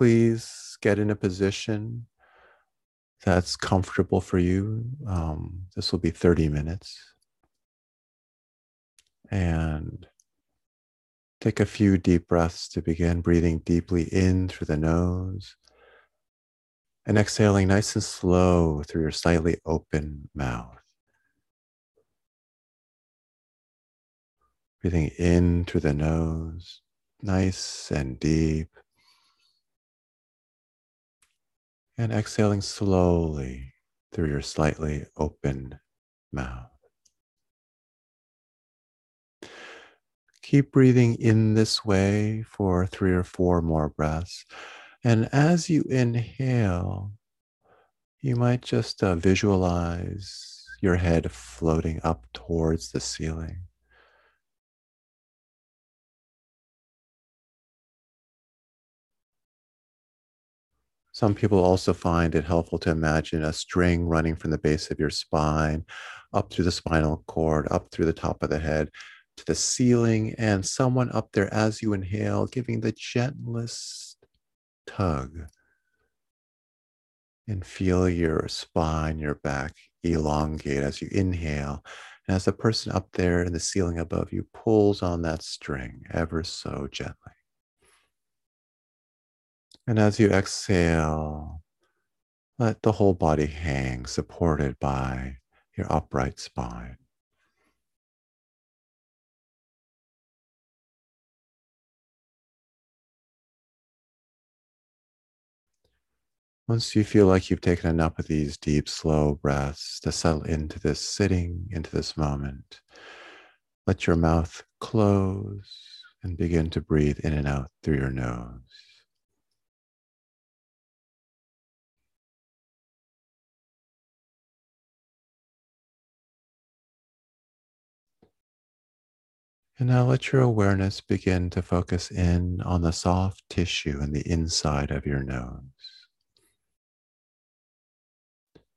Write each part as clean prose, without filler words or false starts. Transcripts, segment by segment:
please get in a position that's comfortable for you. This will be 30 minutes. And take a few deep breaths to begin, breathing deeply in through the nose and exhaling nice and slow through your slightly open mouth. Breathing in through the nose, nice and deep. And exhaling slowly through your slightly open mouth. Keep breathing in this way for 3 or 4 more breaths. And as you inhale, you might just visualize your head floating up towards the ceiling. Some people also find it helpful to imagine a string running from the base of your spine, up through the spinal cord, up through the top of the head, to the ceiling, and someone up there as you inhale, giving the gentlest tug. And feel your spine, your back elongate as you inhale. And as the person up there in the ceiling above you pulls on that string ever so gently. And as you exhale, let the whole body hang, supported by your upright spine. Once you feel like you've taken enough of these deep, slow breaths to settle into this sitting, into this moment, let your mouth close and begin to breathe in and out through your nose. And now let your awareness begin to focus in on the soft tissue in the inside of your nose.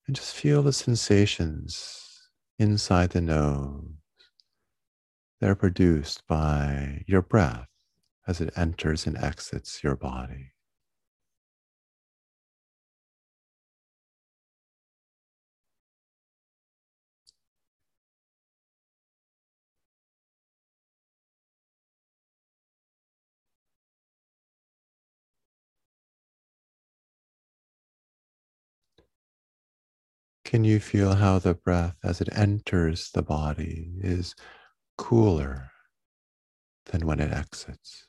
And just feel the sensations inside the nose. They're produced by your breath as it enters and exits your body. Can you feel how the breath as it enters the body is cooler than when it exits?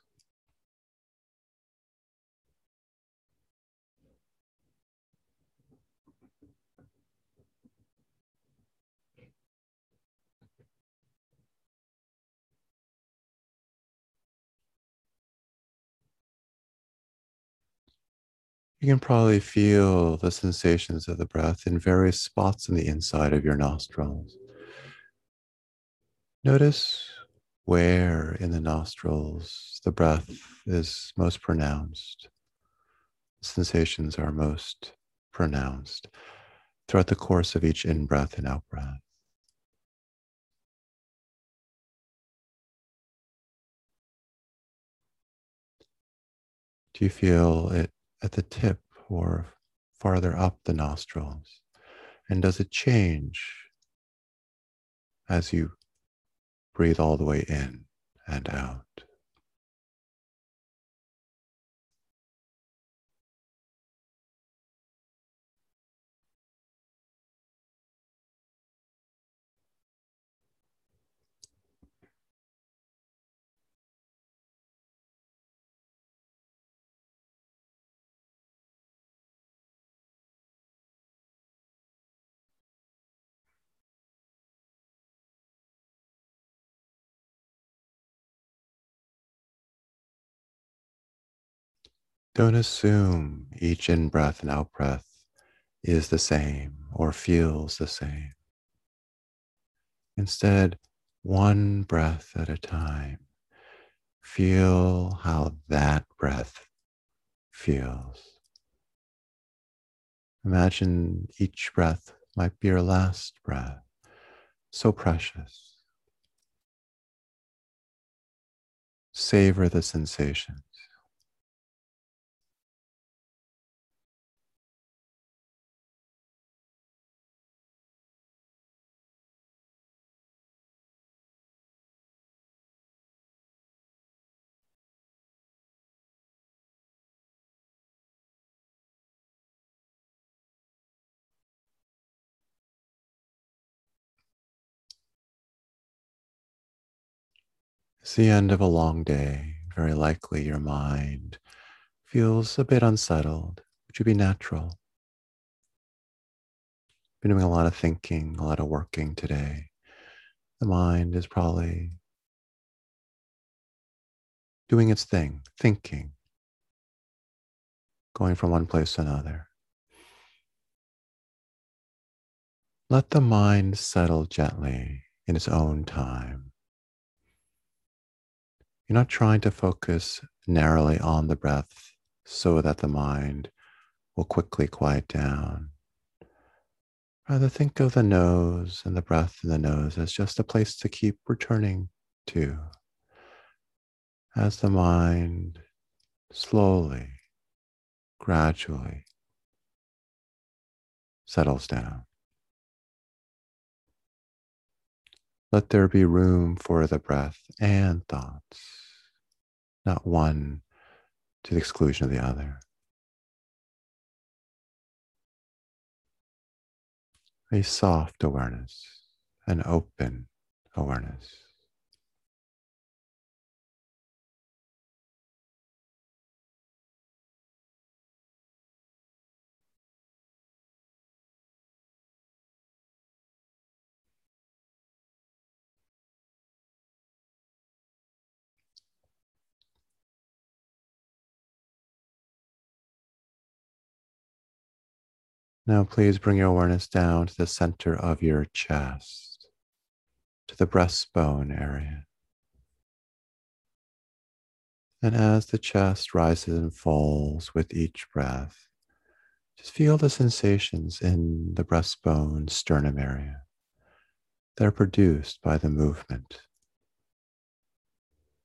You can probably feel the sensations of the breath in various spots in the inside of your nostrils. Notice where in the nostrils the breath is most pronounced. The sensations are most pronounced throughout the course of each in-breath and out-breath. Do you feel it at the tip or farther up the nostrils? And does it change as you breathe all the way in and out? Don't assume each in-breath and out-breath is the same or feels the same. Instead, one breath at a time. Feel how that breath feels. Imagine each breath might be your last breath, so precious. Savor the sensations. It's the end of a long day. Very likely your mind feels a bit unsettled, which would be natural. Been doing a lot of thinking, a lot of working today. The mind is probably doing its thing, thinking, going from one place to another. Let the mind settle gently in its own time. You're not trying to focus narrowly on the breath so that the mind will quickly quiet down. Rather, think of the nose and the breath in the nose as just a place to keep returning to as the mind slowly, gradually settles down. Let there be room for the breath and thoughts, not one to the exclusion of the other. A soft awareness, an open awareness. Now please bring your awareness down to the center of your chest, to the breastbone area. And as the chest rises and falls with each breath, just feel the sensations in the breastbone sternum area that are produced by the movement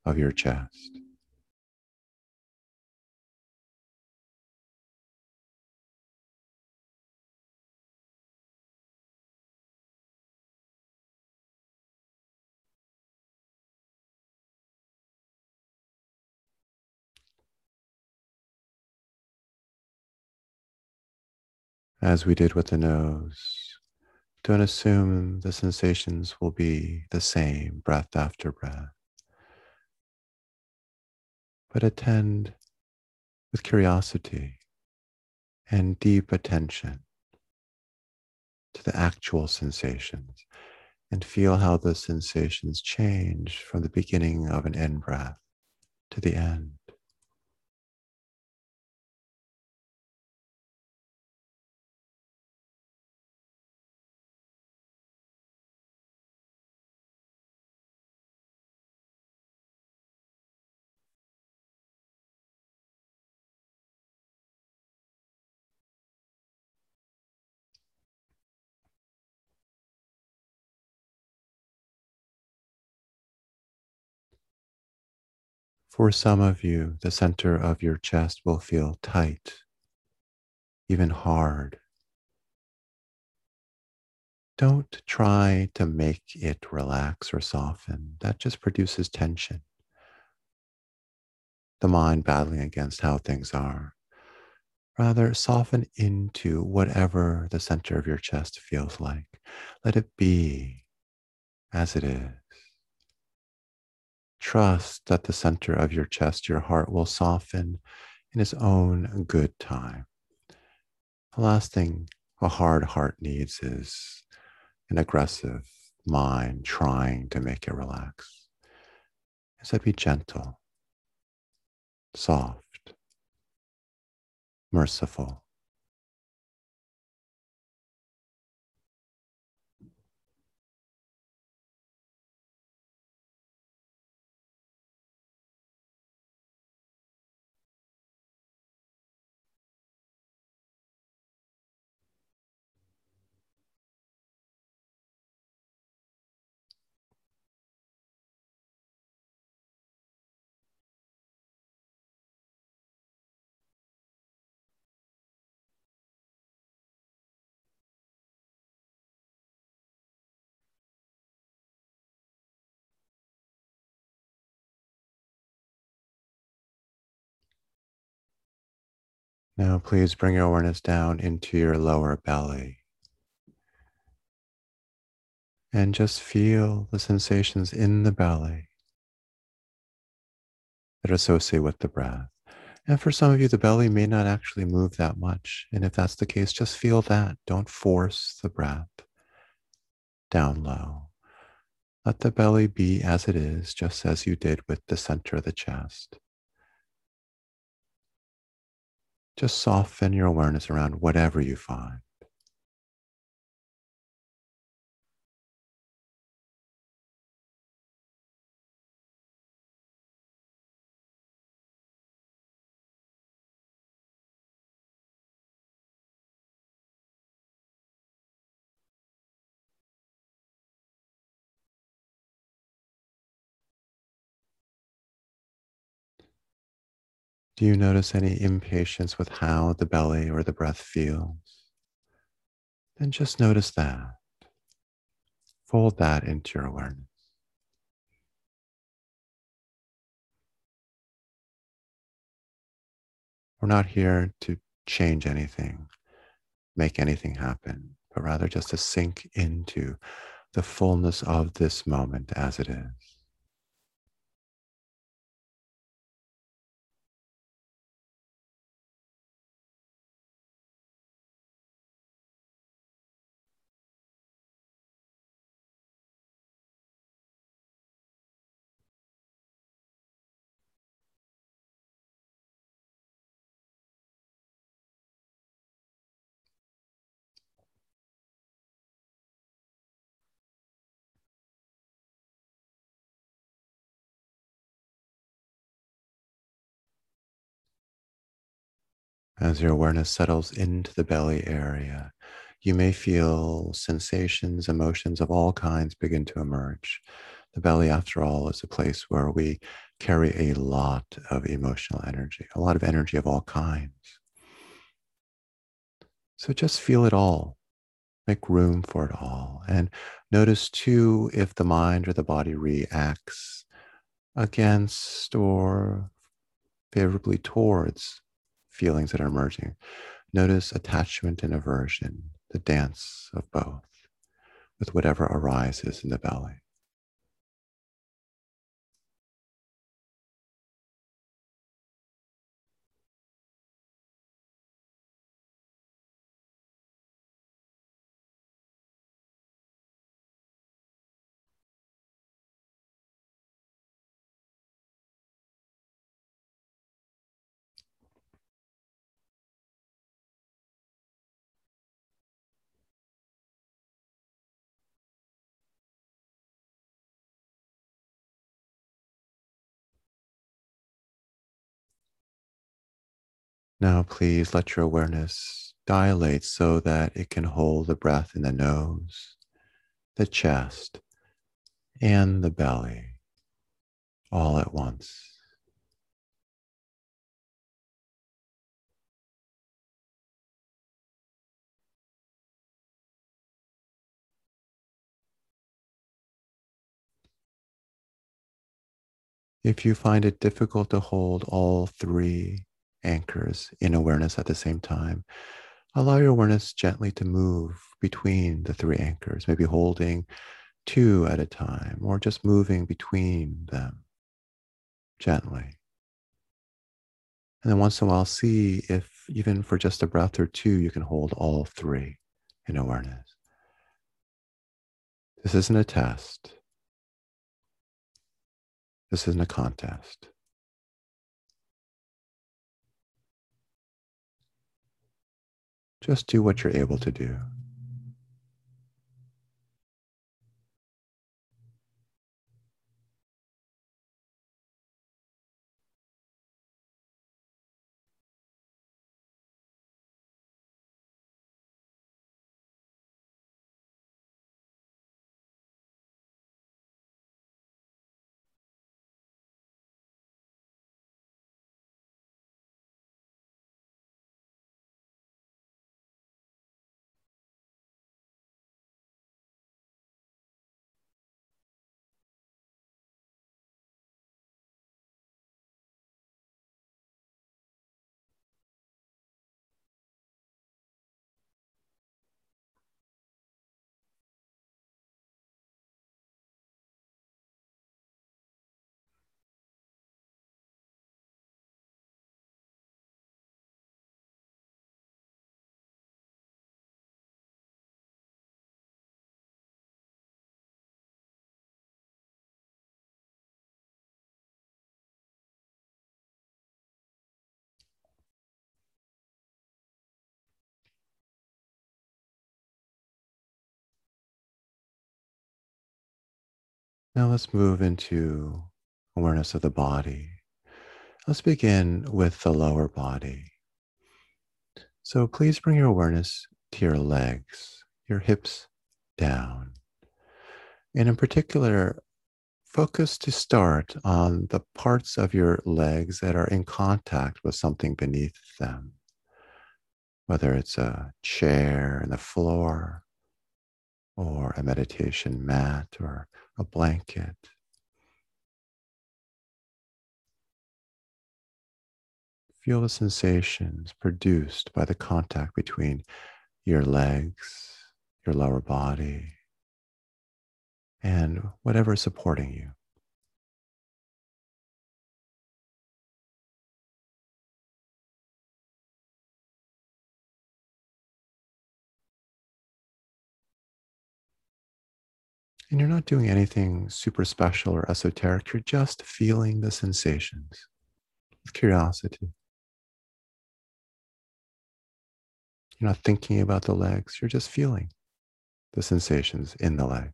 of your chest. As we did with the nose, don't assume the sensations will be the same breath after breath, but attend with curiosity and deep attention to the actual sensations and feel how the sensations change from the beginning of an in-breath to the end. For some of you, the center of your chest will feel tight, even hard. Don't try to make it relax or soften. That just produces tension. The mind battling against how things are. Rather, soften into whatever the center of your chest feels like. Let it be as it is. Trust that the center of your chest, your heart, will soften in its own good time. The last thing a hard heart needs is an aggressive mind trying to make it relax. Instead, be gentle, soft, merciful. Now please bring your awareness down into your lower belly and just feel the sensations in the belly that are associated with the breath. And for some of you, the belly may not actually move that much. And if that's the case, just feel that. Don't force the breath down low. Let the belly be as it is, just as you did with the center of the chest. Just soften your awareness around whatever you find. Do you notice any impatience with how the belly or the breath feels? Then just notice that. Fold that into your awareness. We're not here to change anything, make anything happen, but rather just to sink into the fullness of this moment as it is. As your awareness settles into the belly area, you may feel sensations, emotions of all kinds begin to emerge. The belly, after all, is a place where we carry a lot of emotional energy, a lot of energy of all kinds. So just feel it all. Make room for it all. And notice, too, if the mind or the body reacts against or favorably towards feelings that are emerging. Notice attachment and aversion, the dance of both, with whatever arises in the belly. Now, please let your awareness dilate so that it can hold the breath in the nose, the chest, and the belly all at once. If you find it difficult to hold all three anchors in awareness at the same time, allow your awareness gently to move between the three anchors, maybe holding two at a time, or just moving between them gently. And then once in a while, see if even for just a breath or two, you can hold all three in awareness. This isn't a test. This isn't a contest. Just do what you're able to do. Now let's move into awareness of the body. Let's begin with the lower body. So please bring your awareness to your legs, your hips down. And in particular, focus to start on the parts of your legs that are in contact with something beneath them, whether it's a chair and the floor, or a meditation mat, or a blanket. Feel the sensations produced by the contact between your legs, your lower body, and whatever is supporting you. And you're not doing anything super special or esoteric. You're just feeling the sensations with curiosity. You're not thinking about the legs. You're just feeling the sensations in the legs.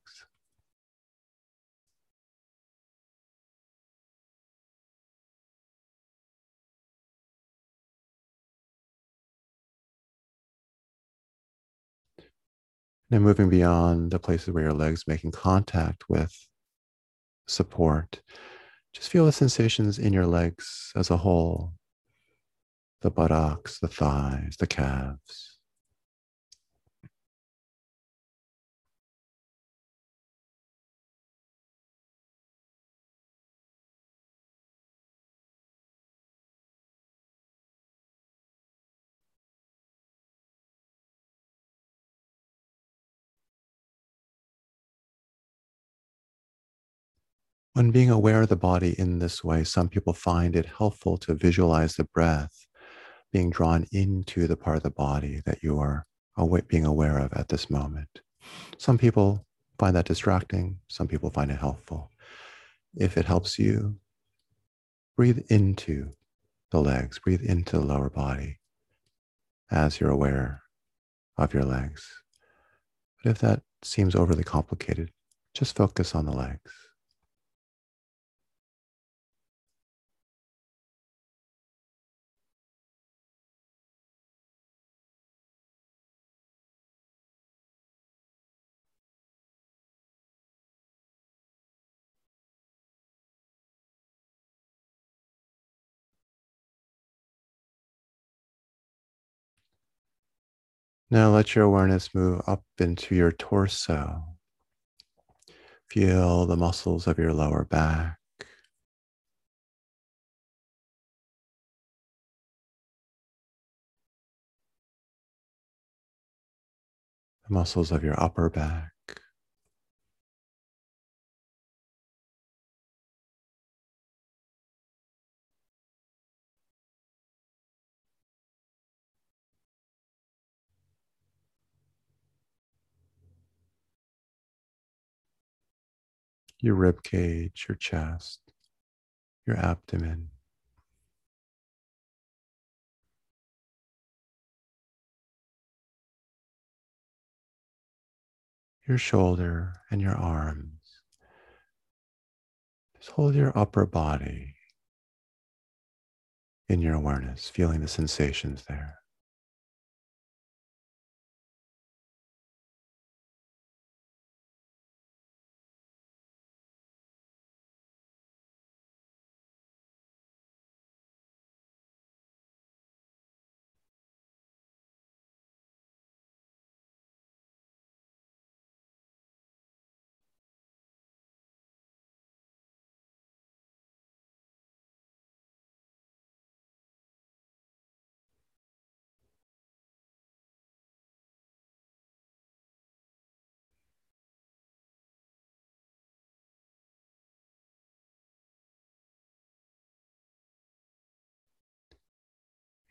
Now moving beyond the places where your legs making contact with support, just feel the sensations in your legs as a whole, the buttocks, the thighs, the calves. When being aware of the body in this way, some people find it helpful to visualize the breath being drawn into the part of the body that you are being aware of at this moment. Some people find that distracting. Some people find it helpful. If it helps you, breathe into the legs, breathe into the lower body as you're aware of your legs. But if that seems overly complicated, just focus on the legs. Now let your awareness move up into your torso. Feel the muscles of your lower back. The muscles of your upper back. Your rib cage, your chest, your abdomen. Your shoulder and your arms. Just hold your upper body in your awareness, feeling the sensations there.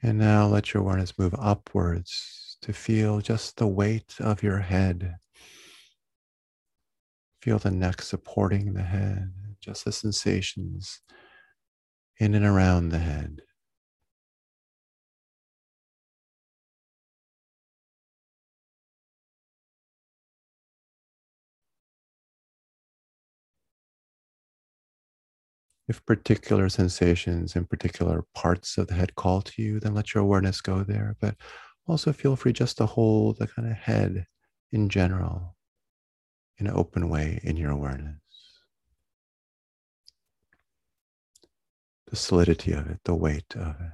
And now let your awareness move upwards to feel just the weight of your head. Feel the neck supporting the head, just the sensations in and around the head. If particular sensations in particular parts of the head call to you, then let your awareness go there. But also feel free just to hold the kind of head in general in an open way in your awareness. The solidity of it, the weight of it.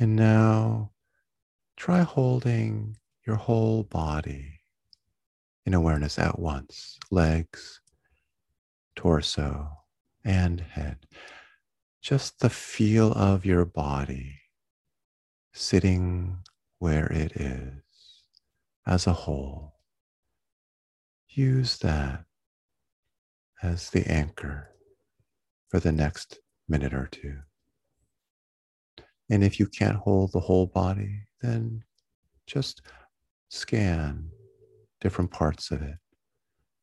And now try holding your whole body in awareness at once, legs, torso, and head. Just the feel of your body sitting where it is as a whole. Use that as the anchor for the next minute or two. And if you can't hold the whole body, then just scan different parts of it.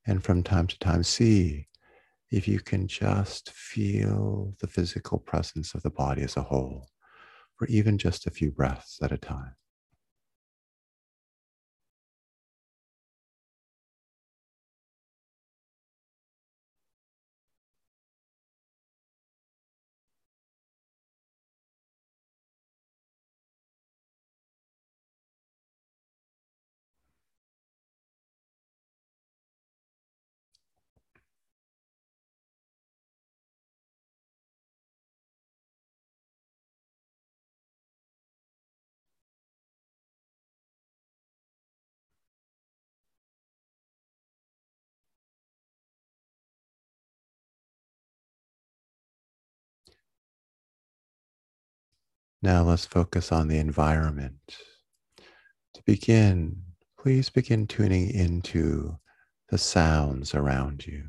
And from time to time, see if you can just feel the physical presence of the body as a whole, for even just a few breaths at a time. Now let's focus on the environment. To begin, please begin tuning into the sounds around you.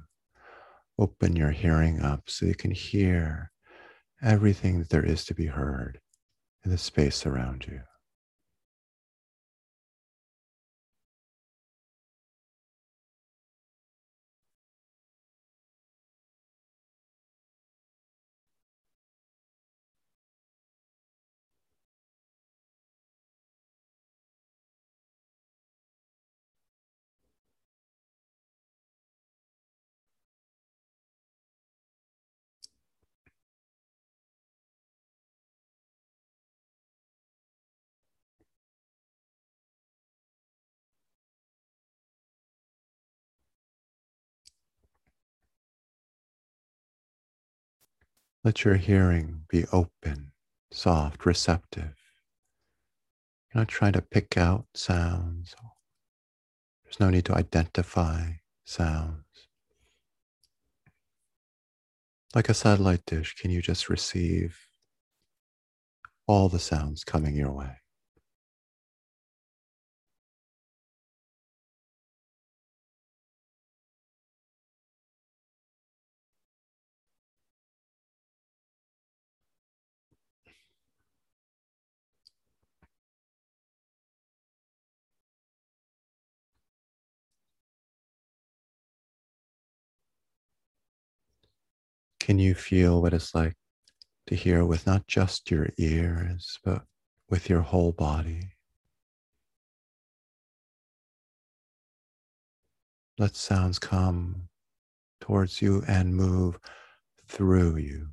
Open your hearing up so you can hear everything that there is to be heard in the space around you. Let your hearing be open, soft, receptive. You're not trying to pick out sounds. There's no need to identify sounds. Like a satellite dish, can you just receive all the sounds coming your way? Can you feel what it's like to hear with not just your ears, but with your whole body? Let sounds come towards you and move through you.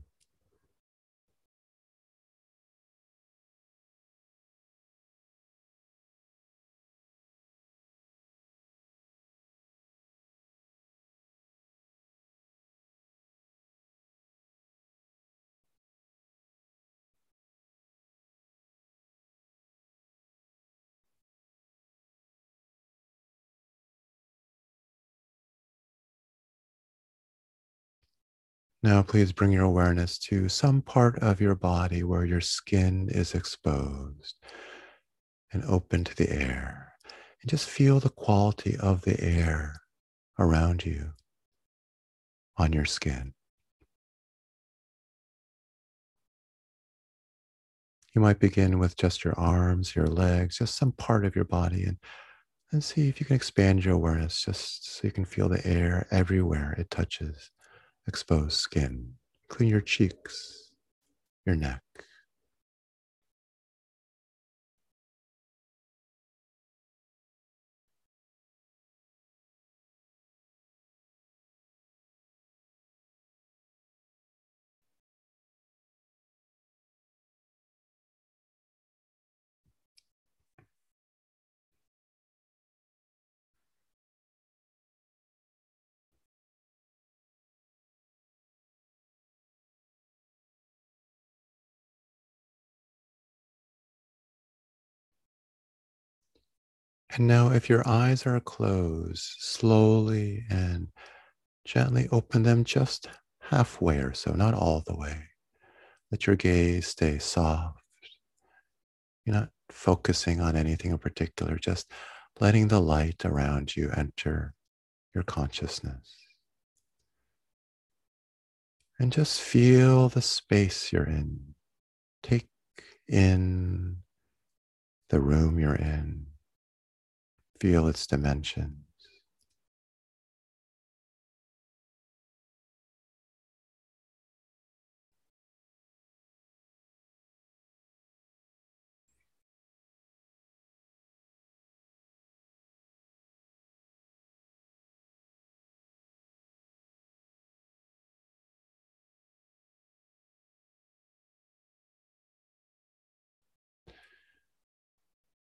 Now please bring your awareness to some part of your body where your skin is exposed and open to the air. And just feel the quality of the air around you, on your skin. You might begin with just your arms, your legs, just some part of your body, and see if you can expand your awareness just so you can feel the air everywhere it touches exposed skin, including your cheeks, your neck. And now if your eyes are closed, slowly and gently open them just halfway or so, not all the way. Let your gaze stay soft. You're not focusing on anything in particular, just letting the light around you enter your consciousness. And just feel the space you're in. Take in the room you're in. Feel its dimensions.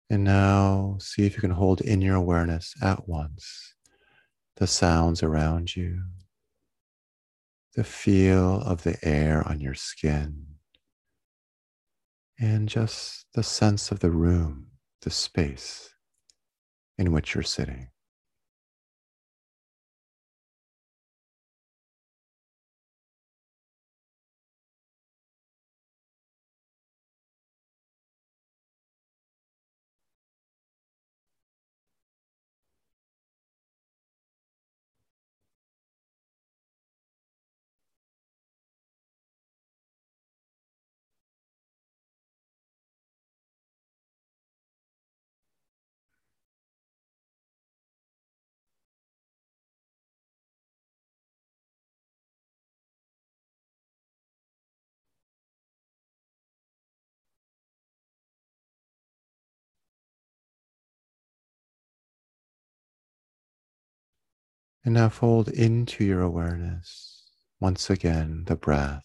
And now see if you can hold in your awareness at once the sounds around you, the feel of the air on your skin, and just the sense of the room, the space in which you're sitting. And now fold into your awareness, once again, the breath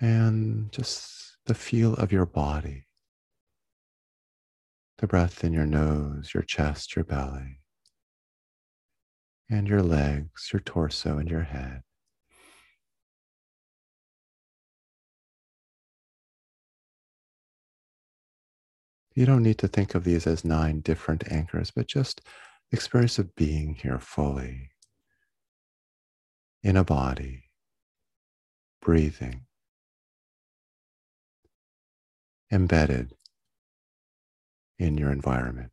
and just the feel of your body, the breath in your nose, your chest, your belly, and your legs, your torso, and your head. You don't need to think of these as 9 different anchors, but just experience of being here fully, in a body, breathing, embedded in your environment,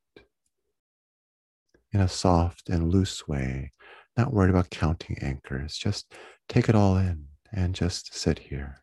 in a soft and loose way, not worried about counting anchors, just take it all in and just sit here.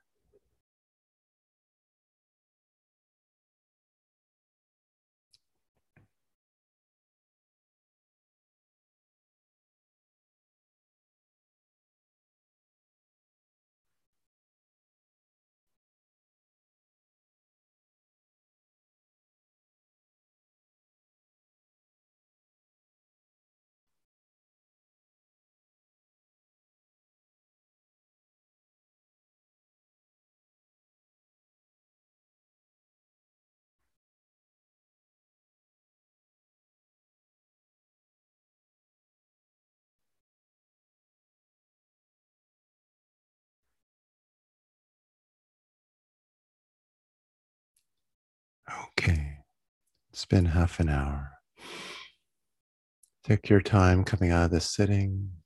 Okay, it's been half an hour. Take your time coming out of this sitting,